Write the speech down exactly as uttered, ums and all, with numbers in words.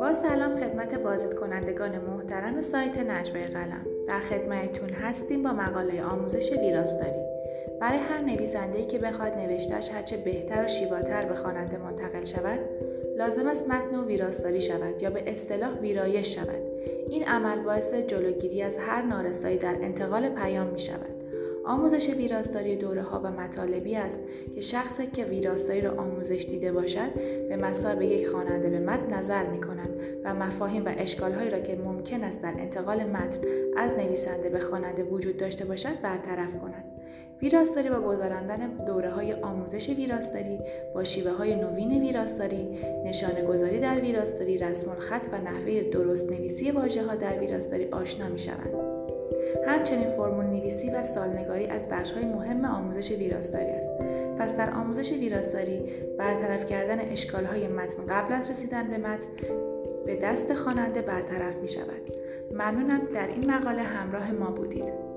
با سلام خدمت بازدیدکنندگان محترم سایت نجوای قلم. در خدمتتون هستیم با مقاله آموزش ویراستاری. برای هر نویسنده‌ای که بخواد نوشته‌اش هرچه بهتر و شیواتر به خواننده منتقل شود، لازم است متن او ویراستاری شود یا به اصطلاح ویرایش شود. این عمل باعث جلوگیری از هر نارسایی در انتقال پیام می شود. آموزش ویراستاری دوره‌ها و مطالبی است که شخصی که ویراستاری را آموزش دیده باشد به مثابه یک خواننده به متن نظر می‌کند و مفاهیم و اشکال‌هایی را که ممکن است در انتقال متن از نویسنده به خواننده وجود داشته باشد برطرف کند. ویراستاری با گذراندن دوره‌های آموزش ویراستاری با شیوه‌های نوین ویراستاری، نشانه‌گذاری در ویراستاری، رسم‌الخط و نحوه درست نویسی واژه‌ها در ویراستاری آشنا می‌شوند. همچنین فرمول نویسی و سالنگاری از بخش‌های مهم آموزش ویراستاری است. پس در آموزش ویراستاری برطرف کردن اشکال‌های متن قبل از رسیدن به متن به دست خواننده برطرف می‌شود. ممنونم در این مقاله همراه ما بودید.